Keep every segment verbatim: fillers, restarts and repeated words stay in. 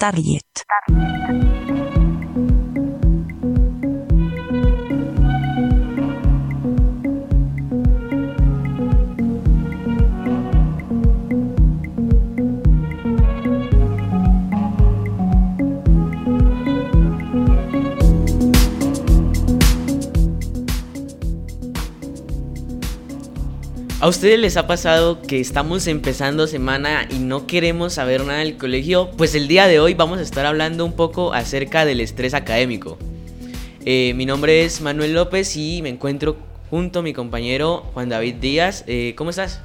Target. ¿A ustedes les ha pasado que estamos empezando semana y no queremos saber nada del colegio? Pues el día de hoy vamos a estar hablando un poco acerca del estrés académico. Eh, mi nombre es Manuel López y me encuentro junto a mi compañero Juan David Díaz. Eh, ¿Cómo estás?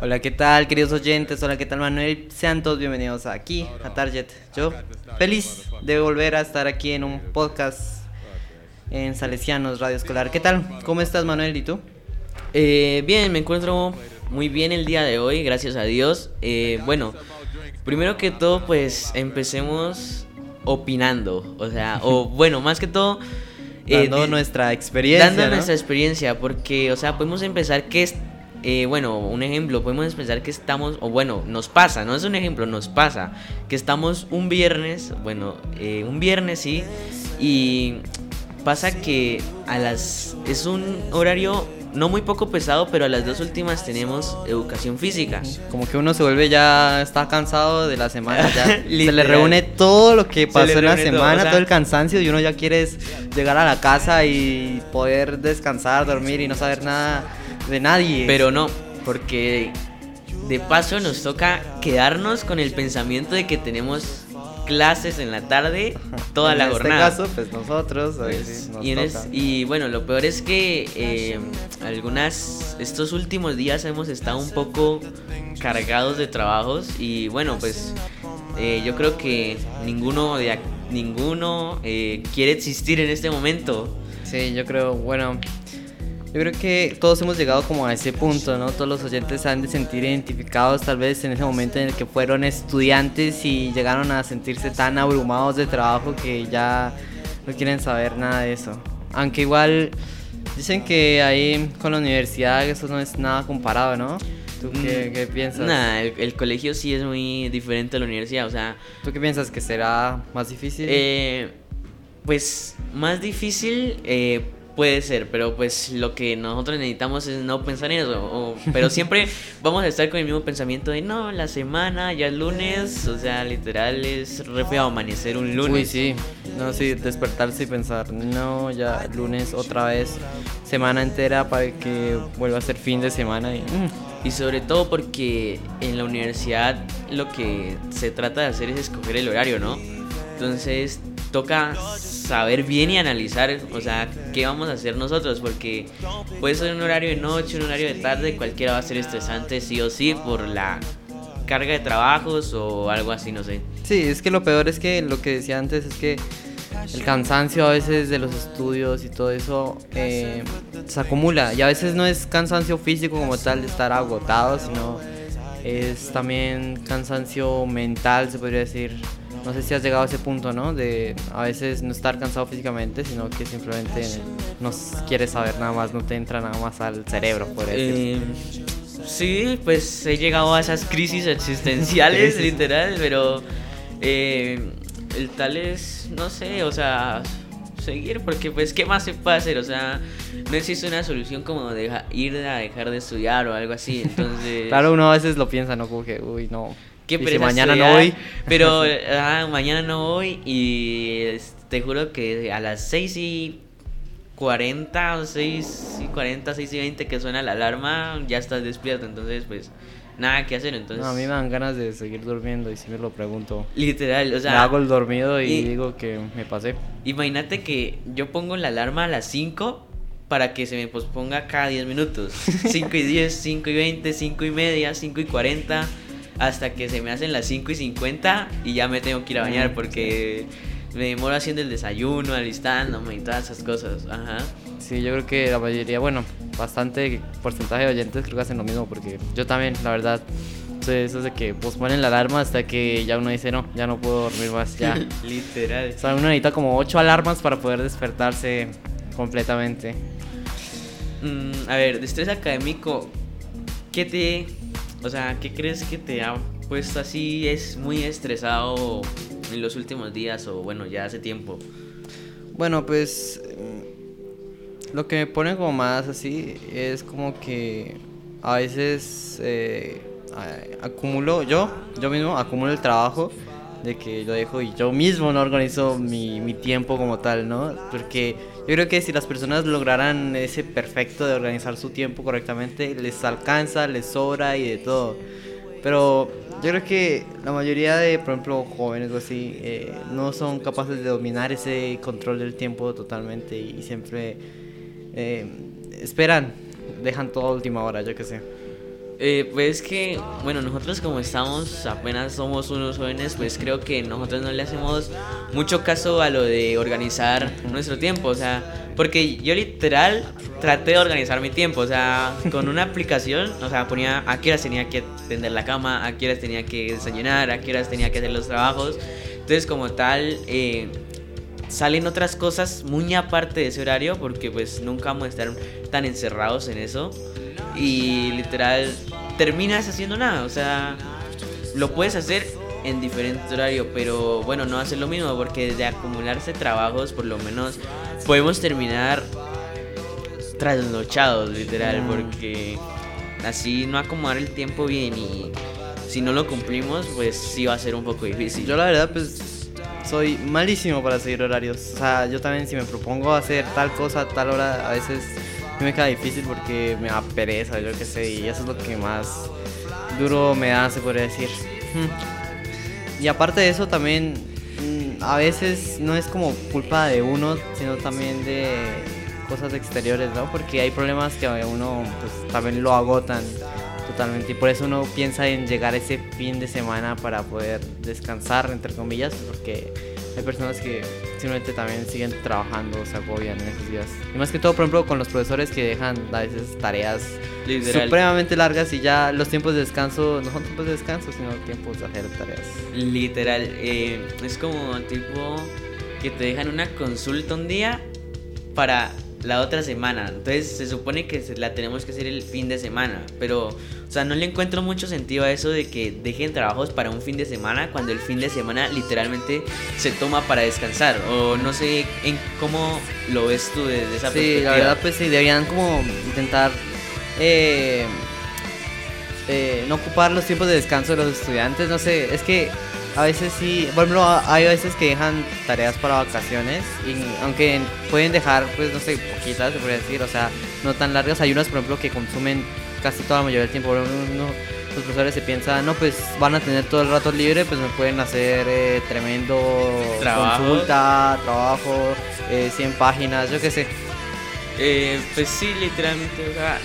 Hola, ¿qué tal, queridos oyentes? Hola, ¿qué tal, Manuel? Sean todos bienvenidos aquí a Target. Yo feliz de volver a estar aquí en un podcast en Salesianos Radio Escolar. ¿Qué tal? ¿Cómo estás, Manuel? ¿Y tú? Eh, bien, me encuentro muy bien el día de hoy, gracias a Dios. Eh, bueno, primero que todo, pues empecemos opinando, o sea, o bueno, más que todo eh, dando nuestra experiencia, dando ¿no? nuestra experiencia, porque, o sea, podemos empezar que es, eh, bueno, un ejemplo, podemos empezar que estamos, o bueno, nos pasa, no es un ejemplo, nos pasa que estamos un viernes, bueno, eh, un viernes sí, y pasa que a las es un horario no muy poco pesado, pero a las dos últimas tenemos educación física. Como que uno se vuelve ya, está cansado de la semana, ya se le reúne todo lo que pasó en la semana, todo, o sea, todo el cansancio, y uno ya quiere llegar a la casa y poder descansar, dormir y no saber nada de nadie. Pero no, porque de paso nos toca quedarnos con el pensamiento de que tenemos clases en la tarde toda en la jornada. En este caso, pues nosotros pues, sí nos y, en es, y bueno, lo peor es que eh, algunas estos últimos días hemos estado un poco cargados de trabajos y bueno, pues eh, yo creo que ninguno de ninguno eh, quiere existir en este momento. Sí, yo creo, bueno, yo creo que todos hemos llegado como a ese punto, ¿no? Todos los oyentes han de sentir identificados tal vez en ese momento en el que fueron estudiantes y llegaron a sentirse tan abrumados de trabajo que ya no quieren saber nada de eso. Aunque igual dicen que ahí con la universidad eso no es nada comparado, ¿no? ¿Tú qué, qué piensas? Nah, el, el colegio sí es muy diferente a la universidad, o sea... ¿Tú qué piensas? ¿Que será más difícil? Eh, pues más difícil... Eh, Puede ser, pero pues lo que nosotros necesitamos es no pensar en eso, o, pero siempre vamos a estar con el mismo pensamiento de no, la semana, ya es lunes, o sea, literal es re feo amanecer un lunes. Uy, sí, no, sí, despertarse y pensar, no, ya lunes otra vez, semana entera para que vuelva a ser fin de semana. Y, mm. y sobre todo porque en la universidad lo que se trata de hacer es escoger el horario, ¿no? Entonces... toca saber bien y analizar, o sea, qué vamos a hacer nosotros, porque puede ser un horario de noche, un horario de tarde, cualquiera va a ser estresante sí o sí por la carga de trabajos o algo así, no sé. Sí, es que lo peor es que lo que decía antes es que el cansancio a veces de los estudios y todo eso eh, se acumula, y a veces no es cansancio físico como tal de estar agotado, sino es también cansancio mental, se podría decir. No sé si has llegado a ese punto, ¿no? De a veces no estar cansado físicamente, sino que simplemente no quieres saber nada más, no te entra nada más al cerebro, por decir. Eh, sí, pues he llegado a esas crisis existenciales, literal, pero eh, el tal es, no sé, o sea, seguir, porque pues, ¿qué más se puede hacer? O sea, no existe una solución como deja, ir a dejar de estudiar o algo así, entonces... Claro, uno a veces lo piensa, ¿no? Como que, uy, no... ¿Qué pereza si mañana estudiar, no voy? Pero ah, mañana no voy y te juro que a las seis y cuarenta, o seis y cuarenta, seis y veinte que suena la alarma, ya estás despierto, entonces pues nada que hacer, entonces... No, a mí me dan ganas de seguir durmiendo y si me lo pregunto. Literal, o sea... Me hago el dormido y, y digo que me pasé. Imagínate que yo pongo la alarma a las cinco para que se me posponga cada diez minutos. cinco y diez, cinco y veinte, cinco y media, cinco y cuarenta... hasta que se me hacen las cinco y cincuenta y ya me tengo que ir a bañar porque me demoro haciendo el desayuno, alistándome y todas esas cosas. Ajá. Sí, yo creo que la mayoría, bueno, bastante porcentaje de oyentes creo que hacen lo mismo porque yo también, la verdad, soy eso de que posponen la alarma hasta que ya uno dice, no, ya no puedo dormir más, ya. Literal. O sea, uno necesita como ocho alarmas para poder despertarse completamente. Mm, a ver, de estrés académico, ¿qué te... O sea, ¿qué crees que te ha puesto así? ¿Es muy estresado en los últimos días o bueno, ya hace tiempo? Bueno, pues lo que me pone como más así es como que a veces eh, acumulo, yo, yo mismo acumulo el trabajo de que lo dejo y yo mismo no organizo mi, mi tiempo como tal, ¿no? Porque yo creo que si las personas lograran ese perfecto de organizar su tiempo correctamente, les alcanza, les sobra y de todo. Pero yo creo que la mayoría de, por ejemplo, jóvenes o así, eh, no son capaces de dominar ese control del tiempo totalmente y siempre eh, esperan, dejan todo a última hora, yo qué sé. Eh, pues que, bueno, nosotros como estamos, apenas somos unos jóvenes, pues creo que nosotros no le hacemos mucho caso a lo de organizar nuestro tiempo, o sea, porque yo literal traté de organizar mi tiempo, o sea, con una aplicación, o sea, ponía a qué horas tenía que tender la cama, a qué horas tenía que desayunar, a qué horas tenía que hacer los trabajos, entonces como tal, eh... salen otras cosas muy aparte de ese horario porque pues nunca vamos a estar tan encerrados en eso y literal terminas haciendo nada, o sea, lo puedes hacer en diferente horario, pero bueno, no hacer lo mismo porque de acumularse trabajos por lo menos podemos terminar trasnochados literal porque así no acomodar el tiempo bien y si no lo cumplimos pues sí va a ser un poco difícil. Yo la verdad pues soy malísimo para seguir horarios, o sea, yo también si me propongo hacer tal cosa a tal hora, a veces me queda difícil porque me da pereza, yo qué sé, y eso es lo que más duro me da, se podría decir. Y aparte de eso también, a veces no es como culpa de uno, sino también de cosas exteriores, ¿no? Porque hay problemas que a uno pues, también lo agotan totalmente y por eso uno piensa en llegar ese fin de semana para poder descansar entre comillas porque hay personas que simplemente también siguen trabajando, se agobian en esos días y más que todo por ejemplo con los profesores que dejan a veces tareas literal supremamente largas y ya los tiempos de descanso no son tiempos de descanso sino tiempos de hacer tareas literal, eh, es como tipo que te dejan una consulta un día para la otra semana, entonces se supone que la tenemos que hacer el fin de semana, pero o sea, no le encuentro mucho sentido a eso de que dejen trabajos para un fin de semana cuando el fin de semana literalmente se toma para descansar, o no sé en cómo lo ves tú desde esa sí, perspectiva. Sí, la verdad pues sí, deberían como intentar eh, eh, no ocupar los tiempos de descanso de los estudiantes, no sé, es que a veces sí, por ejemplo, hay veces que dejan tareas para vacaciones y aunque pueden dejar, pues no sé, poquitas, se podría decir, o sea, no tan largas. Hay unas, por ejemplo, que consumen casi toda la mayoría del tiempo. Uno, los profesores se piensan, no, pues van a tener todo el rato libre, pues me pueden hacer eh, tremendo ¿Trabajo? consulta, trabajo, eh, cien páginas, yo qué sé. Eh, pues sí, literalmente, o sea,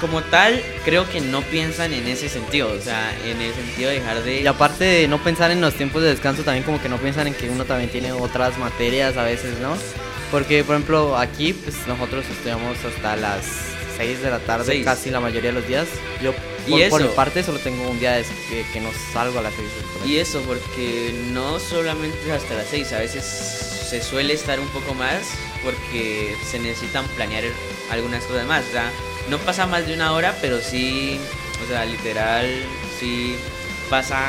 como tal, creo que no piensan en ese sentido, o sea, en el sentido de dejar de... Y aparte de no pensar en los tiempos de descanso, también como que no piensan en que uno también tiene otras materias a veces, ¿no? Porque, por ejemplo, aquí, pues nosotros estudiamos hasta las seis de la tarde, seis casi la mayoría de los días. Yo, por, por mi parte, solo tengo un día de, que, que no salgo a las seis. Y eso, porque no solamente hasta las seis, a veces se suele estar un poco más, porque se necesitan planear algunas cosas más, o sea, no pasa más de una hora, pero sí, o sea, literal, sí pasa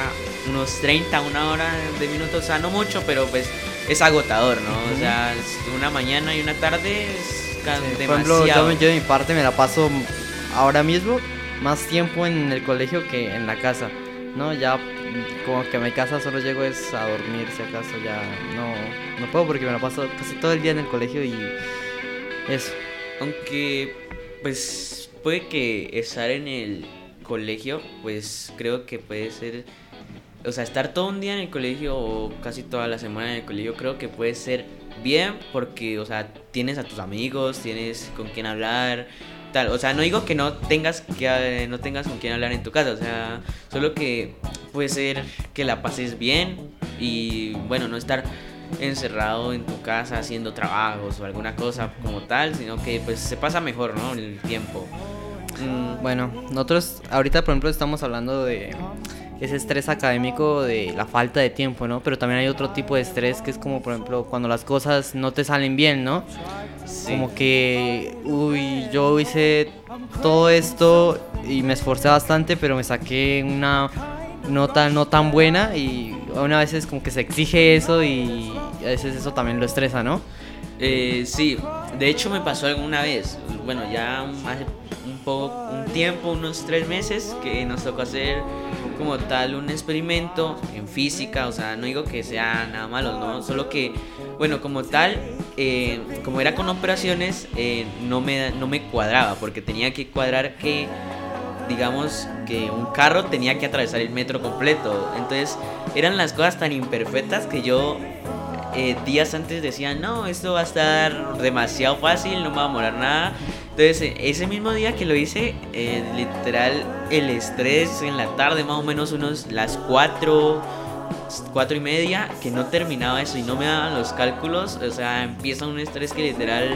unos treinta, una hora de minutos, o sea, no mucho, pero pues es agotador, ¿no? Uh-huh. O sea, una mañana y una tarde es sí, demasiado. Por ejemplo, yo, yo de mi parte me la paso ahora mismo más tiempo en el colegio que en la casa, ¿no? Ya como que a mi casa solo llego es a dormir, si acaso ya no, no puedo porque me la paso casi todo el día en el colegio y eso. Aunque... pues puede que estar en el colegio, pues creo que puede ser, o sea, estar todo un día en el colegio o casi toda la semana en el colegio, creo que puede ser bien porque, o sea, tienes a tus amigos, tienes con quién hablar, tal, o sea, no digo que no tengas que no tengas con quién hablar en tu casa, o sea, solo que puede ser que la pases bien y bueno, no estar encerrado en tu casa haciendo trabajos o alguna cosa como tal, sino que pues se pasa mejor, ¿no? El tiempo. Mm. Bueno, nosotros ahorita por ejemplo estamos hablando de ese estrés académico de la falta de tiempo, ¿no? Pero también hay otro tipo de estrés que es como por ejemplo cuando las cosas no te salen bien, ¿no? Sí. Como que, uy, yo hice todo esto y me esforcé bastante, pero me saqué una nota no tan buena y uno a veces como que se exige eso y a veces eso también lo estresa, ¿no? Eh, sí, de hecho me pasó alguna vez, bueno, ya hace un poco, un tiempo, unos tres meses, que nos tocó hacer como tal un experimento en física. O sea, no digo que sea nada malo, no, solo que, bueno, como tal, eh, como era con operaciones, eh, no me, no me cuadraba, porque tenía que cuadrar que, digamos, que un carro tenía que atravesar el metro completo. Entonces, eran las cosas tan imperfectas que yo... Eh, días antes decían, no, esto va a estar demasiado fácil, no me va a morar nada. Entonces eh, ese mismo día que lo hice, eh, literal el estrés en la tarde, más o menos unos las cuatro, cuatro y media, que no terminaba eso y no me daban los cálculos. O sea, empieza un estrés que literal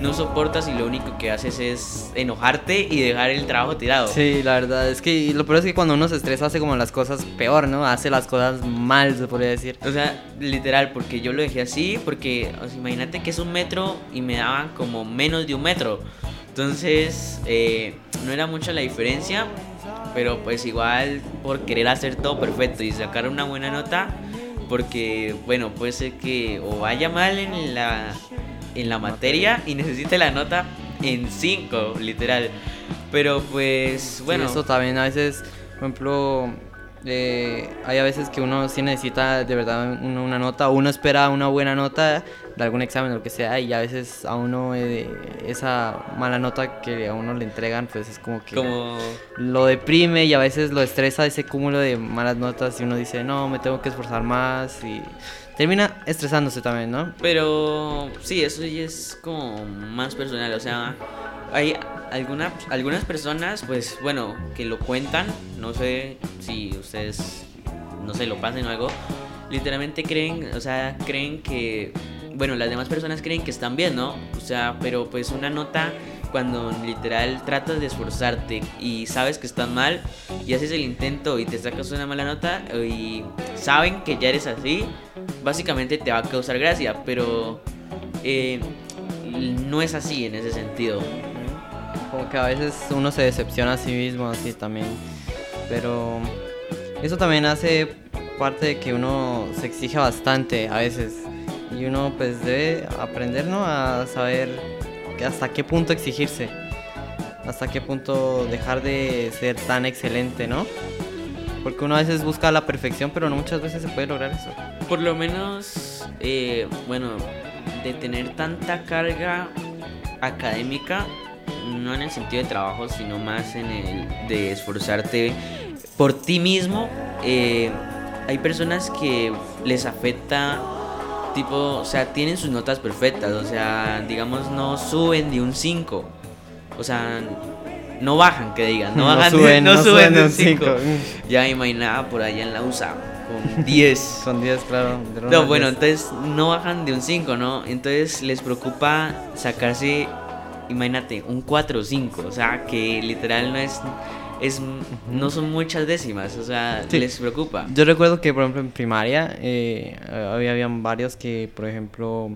no soportas y lo único que haces es enojarte y dejar el trabajo tirado. Sí, la verdad es que lo peor es que cuando uno se estresa hace como las cosas peor, ¿no? Hace las cosas mal, se podría decir. O sea, literal, porque yo lo dejé así, porque, o sea, imagínate que es un metro y me daban como menos de un metro. Entonces, eh, no era mucha la diferencia, pero pues igual por querer hacer todo perfecto y sacar una buena nota, porque, bueno, puede ser que o vaya mal en la... en la materia y necesite la nota en cinco, literal. Pero pues, bueno, sí, eso también a veces, por ejemplo, eh, hay a veces que uno sí necesita de verdad una, una nota, uno espera una buena nota de algún examen o lo que sea, y a veces a uno eh, esa mala nota que a uno le entregan, pues es como que como... lo deprime y a veces lo estresa ese cúmulo de malas notas y uno dice, no, me tengo que esforzar más y... termina estresándose también, ¿no? Pero sí, eso ya es como más personal. O sea, hay alguna, algunas personas, pues bueno, que lo cuentan. No sé si ustedes, no sé, lo pasen o algo. Literalmente creen, o sea, creen que... bueno, las demás personas creen que están bien, ¿no? O sea, pero pues una nota... cuando literal tratas de esforzarte y sabes que estás mal y haces el intento y te sacas una mala nota y saben que ya eres así, básicamente te va a causar gracia, pero eh, no es así en ese sentido. Como que a veces uno se decepciona a sí mismo, así también, pero eso también hace parte de que uno se exija bastante a veces y uno pues debe aprender, ¿no?, a saber... hasta qué punto exigirse, hasta qué punto dejar de ser tan excelente, ¿no? Porque uno a veces busca la perfección, pero no muchas veces se puede lograr eso. Por lo menos, eh, bueno, de tener tanta carga académica, no en el sentido de trabajo, sino más en el de esforzarte por ti mismo. Eh, hay personas que les afecta... tipo, o sea, tienen sus notas perfectas, o sea, digamos, no suben de un cinco, o sea, no bajan, que digan, no, no bajan, suben, no, no suben de un cinco. Ya me imaginaba por allá en la U S A, con diez. Con diez, claro. No, bueno, diez. Entonces no bajan de un cinco, ¿no? Entonces les preocupa sacarse, imagínate, un cuatro o cinco, o sea, que literal no es... Es, no son muchas décimas, o sea, sí. Les preocupa. Yo recuerdo que, por ejemplo, en primaria eh, había habían varios que, por ejemplo,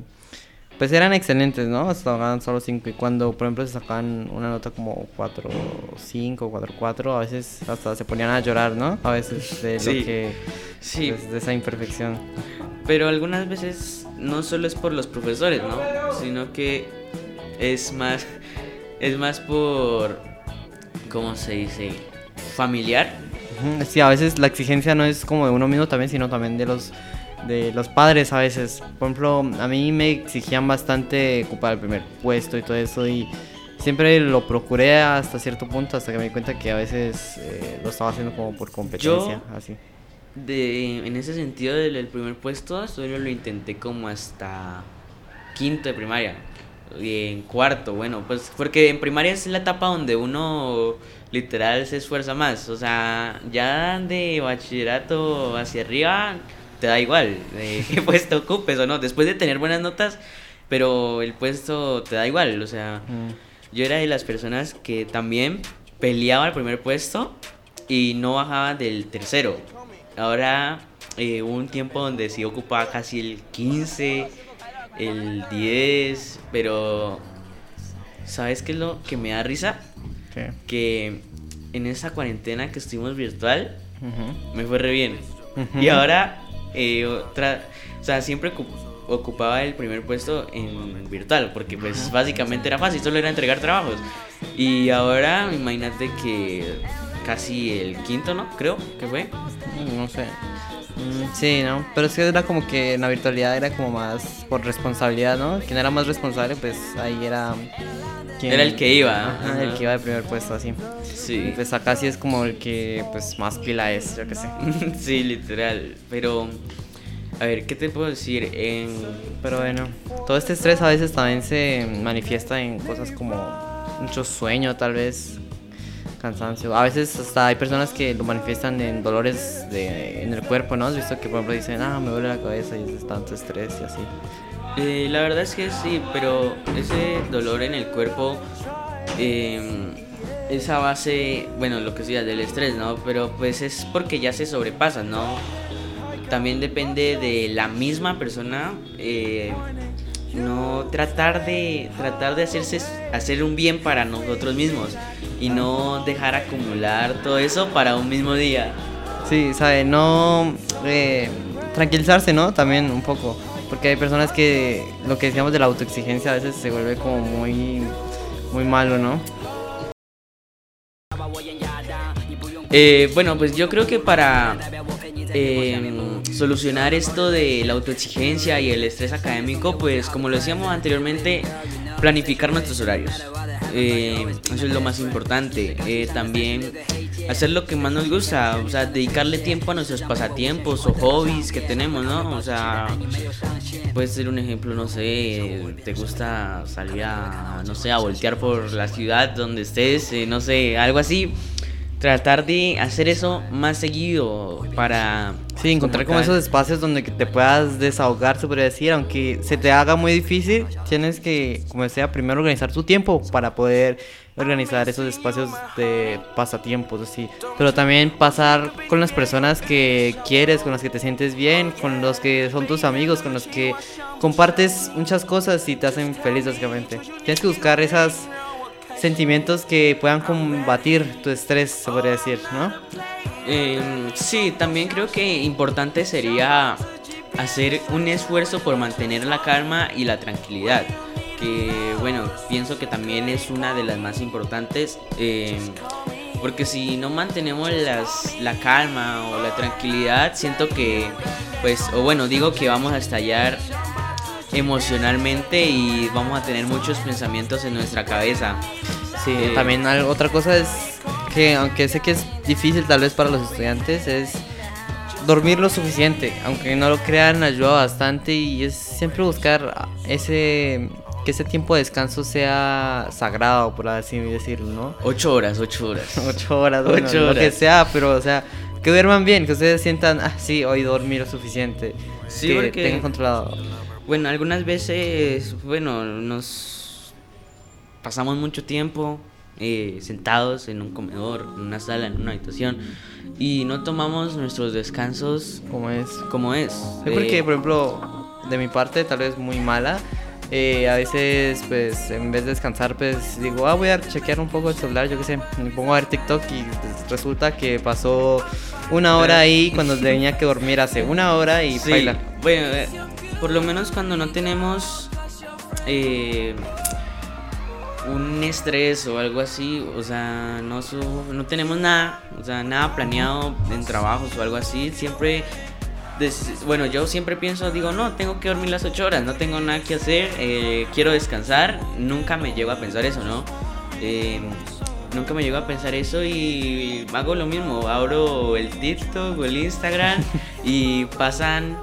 pues eran excelentes, ¿no? Sacaban solo cinco, y cuando, por ejemplo, se sacaban una nota como cuatro, cinco, cuatro, cuatro, a veces hasta se ponían a llorar, ¿no? A veces de sí. Lo que... sí. Pues, de esa imperfección. Pero algunas veces no solo es por los profesores, ¿no? Sino que es más... es más por... ¿cómo se dice? ¿Familiar? Sí, a veces la exigencia no es como de uno mismo también, sino también de los de los padres a veces. Por ejemplo, a mí me exigían bastante ocupar el primer puesto y todo eso, y siempre lo procuré hasta cierto punto, hasta que me di cuenta que a veces eh, lo estaba haciendo como por competencia. Yo, así. De, en ese sentido del primer puesto, solo lo intenté como hasta quinto de primaria. Y en cuarto, bueno, pues porque en primaria es la etapa donde uno literal se esfuerza más. O sea, ya de bachillerato hacia arriba te da igual eh, qué puesto ocupes o no, después de tener buenas notas, pero el puesto te da igual. O sea, mm. yo era de las personas que también peleaba el primer puesto y no bajaba del tercero. Ahora eh, hubo un tiempo donde sí ocupaba casi el quince, el diez, pero ¿sabes qué es lo que me da risa? ¿Qué? Que en esa cuarentena que estuvimos virtual, uh-huh. me fue re bien. Uh-huh. Y ahora eh, otra, o sea, siempre ocupaba el primer puesto en virtual, porque pues básicamente era fácil, solo era entregar trabajos. Y ahora imagínate que casi el quinto, ¿no? Creo que fue. No sé. Sí, ¿no? Pero es que era como que en la virtualidad era como más por responsabilidad, ¿no? Quien era más responsable, pues ahí era... Quien... Era el que iba, ¿no? Ajá, el que iba de primer puesto, así. Sí. Y pues acá sí es como el que pues más pila es, yo qué sé. Sí, literal. Pero, a ver, ¿qué te puedo decir? Eh... Pero bueno, todo este estrés a veces también se manifiesta en cosas como mucho sueño, tal vez... cansancio. A veces hasta hay personas que lo manifiestan en dolores de, en el cuerpo, ¿no? Has visto que por ejemplo dicen, ah, me duele la cabeza y es tanto estrés y así. Eh, la verdad es que sí, pero ese dolor en el cuerpo, eh, esa base, bueno, lo que sea del estrés, ¿no? Pero pues es porque ya se sobrepasa, ¿no? También depende de la misma persona, eh, no tratar de tratar de hacerse hacer un bien para nosotros mismos y no dejar acumular todo eso para un mismo día. Sí, sabe, no eh, tranquilizarse, ¿no? También un poco, porque hay personas que lo que decíamos de la autoexigencia a veces se vuelve como muy muy malo, ¿no? Eh, bueno, pues yo creo que para Eh, solucionar esto de la autoexigencia y el estrés académico, pues como lo decíamos anteriormente, planificar nuestros horarios, eh, eso es lo más importante. Eh, también hacer lo que más nos gusta, o sea, dedicarle tiempo a nuestros pasatiempos o hobbies que tenemos, ¿no? O sea, puede ser un ejemplo, no sé, te gusta salir a, no sé, a voltear por la ciudad donde estés, eh, no sé, algo así. Tratar de hacer eso más seguido para... Sí, encontrar como esos espacios donde te puedas desahogar, sobre decir, aunque se te haga muy difícil, tienes que, como sea, primero organizar tu tiempo para poder organizar esos espacios de pasatiempos, así. Pero también pasar con las personas que quieres, con las que te sientes bien, con los que son tus amigos, con los que compartes muchas cosas y te hacen feliz, básicamente. Tienes que buscar esas... sentimientos que puedan combatir tu estrés, se podría decir, ¿no? Eh, sí, también creo que importante sería hacer un esfuerzo por mantener la calma y la tranquilidad, que bueno, pienso que también es una de las más importantes, eh, porque si no mantenemos las, la calma o la tranquilidad, siento que, pues, o bueno, digo que vamos a estallar emocionalmente y vamos a tener muchos pensamientos en nuestra cabeza. Sí, eh, también algo, otra cosa es que, aunque sé que es difícil tal vez para los estudiantes, es dormir lo suficiente, aunque no lo crean, ayuda bastante, y es siempre buscar ese que ese tiempo de descanso sea sagrado, por así decirlo, ¿no? Ocho horas, ocho horas. ocho horas, bueno, ocho horas. Lo que sea, pero o sea, que duerman bien, que ustedes sientan, ah, sí, hoy dormí lo suficiente, sí, que porque... tengan controlado. Bueno, algunas veces, bueno, nos pasamos mucho tiempo eh, sentados en un comedor, en una sala, en una habitación, y no tomamos nuestros descansos como es. Como es. Sí, porque, eh, por ejemplo, de mi parte, tal vez muy mala, eh, a veces, pues, en vez de descansar, pues, digo, ah, voy a chequear un poco el celular, yo qué sé, me pongo a ver TikTok y pues, resulta que pasó una hora ahí cuando tenía que dormir hace una hora y sí, baila. Bueno, eh, por lo menos cuando no tenemos eh, un estrés o algo así, o sea, no, su, no tenemos nada, o sea, nada planeado en trabajos o algo así, siempre, des, bueno, yo siempre pienso, digo, no, tengo que dormir las ocho horas, no tengo nada que hacer, eh, quiero descansar, nunca me llego a pensar eso, ¿no? Eh, Nunca me llegó a pensar eso y hago lo mismo, abro el TikTok o el Instagram y pasan,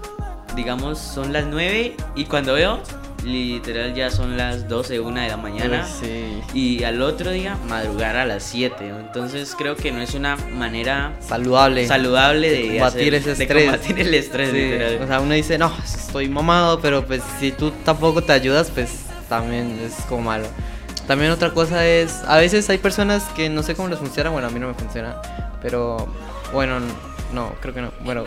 digamos, son las nueve y cuando veo, literal ya son las doce, una de la mañana. Sí. Y al otro día madrugar a las siete, entonces creo que no es una manera saludable saludable de, de combatir hacer, ese estrés. De combatir el estrés, sí. Literal. O sea, uno dice, no, estoy mamado, pero pues si tú tampoco te ayudas, pues también es como malo. También otra cosa es, a veces hay personas que no sé cómo les funciona, bueno, a mí no me funciona, pero bueno, no, creo que no, bueno,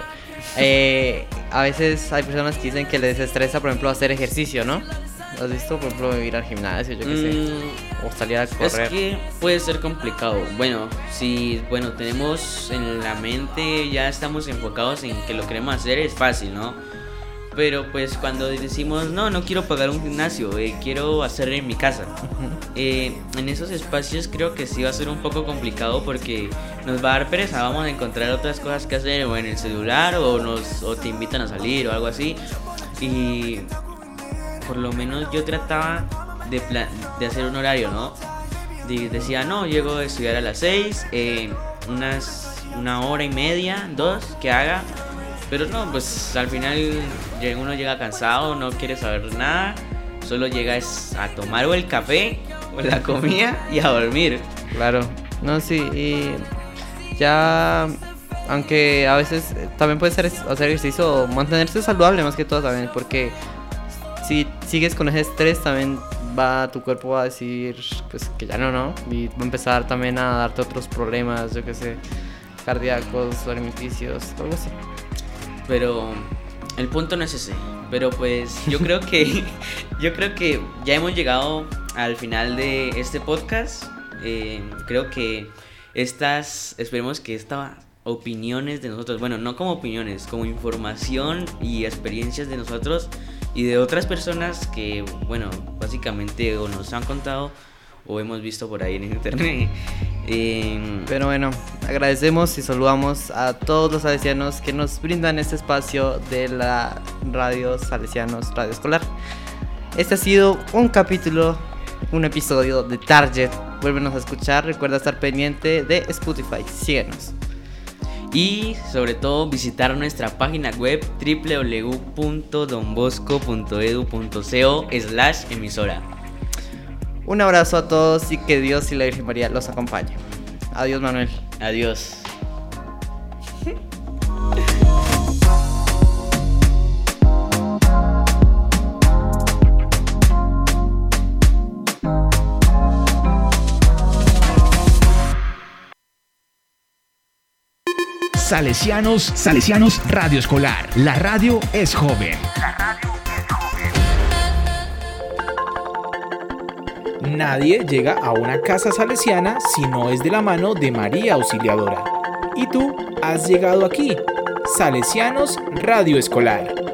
eh, a veces hay personas que dicen que les estresa, por ejemplo, hacer ejercicio, ¿no? ¿Has visto, por ejemplo, ir al gimnasio, yo qué mm, sé? O salir a correr. Es que puede ser complicado. Bueno, si bueno tenemos en la mente, ya estamos enfocados en que lo queremos hacer, es fácil, ¿no? Pero pues cuando decimos, no, no quiero pagar un gimnasio, eh, quiero hacerlo en mi casa. Eh, en esos espacios creo que sí va a ser un poco complicado porque nos va a dar pereza, vamos a encontrar otras cosas que hacer o en el celular o, nos, o te invitan a salir o algo así. Y por lo menos yo trataba de, plan- de hacer un horario, ¿no? De- decía, no, llego a estudiar a las seis, eh, unas una hora y media, dos, que haga. Pero no, pues al final uno llega cansado, no quiere saber nada, solo llega es a tomar o el café o la comida y a dormir. Claro, no, sí, y ya, aunque a veces también puede ser hacer ejercicio o mantenerse saludable más que todo también, porque si sigues con ese estrés también va, tu cuerpo va a decir pues que ya no, ¿no? Y va a empezar también a darte otros problemas, yo qué sé, cardíacos, alimenticios, todo eso. Pero el punto no es ese. Pero pues yo creo que yo creo que ya hemos llegado al final de este podcast. Eh, creo que estas, esperemos que estas opiniones de nosotros, bueno, no como opiniones, como información y experiencias de nosotros y de otras personas que, bueno, básicamente o nos han contado o hemos visto por ahí en internet. Eh, Pero bueno, agradecemos y saludamos a todos los salesianos que nos brindan este espacio de la radio Salesianos Radio Escolar. Este ha sido un capítulo, un episodio de Target. Vuélvenos a escuchar, recuerda estar pendiente de Spotify, síguenos. Y sobre todo visitar nuestra página web doble u doble u doble u punto don bosco punto edu punto co barra emisora. Un abrazo a todos y que Dios y la Virgen María los acompañe. Adiós, Manuel. Adiós. Salesianos, Salesianos Radio Escolar. La radio es joven. La radio es joven. Nadie llega a una casa salesiana si no es de la mano de María Auxiliadora. Y tú has llegado aquí, Salesianos Radio Escolar.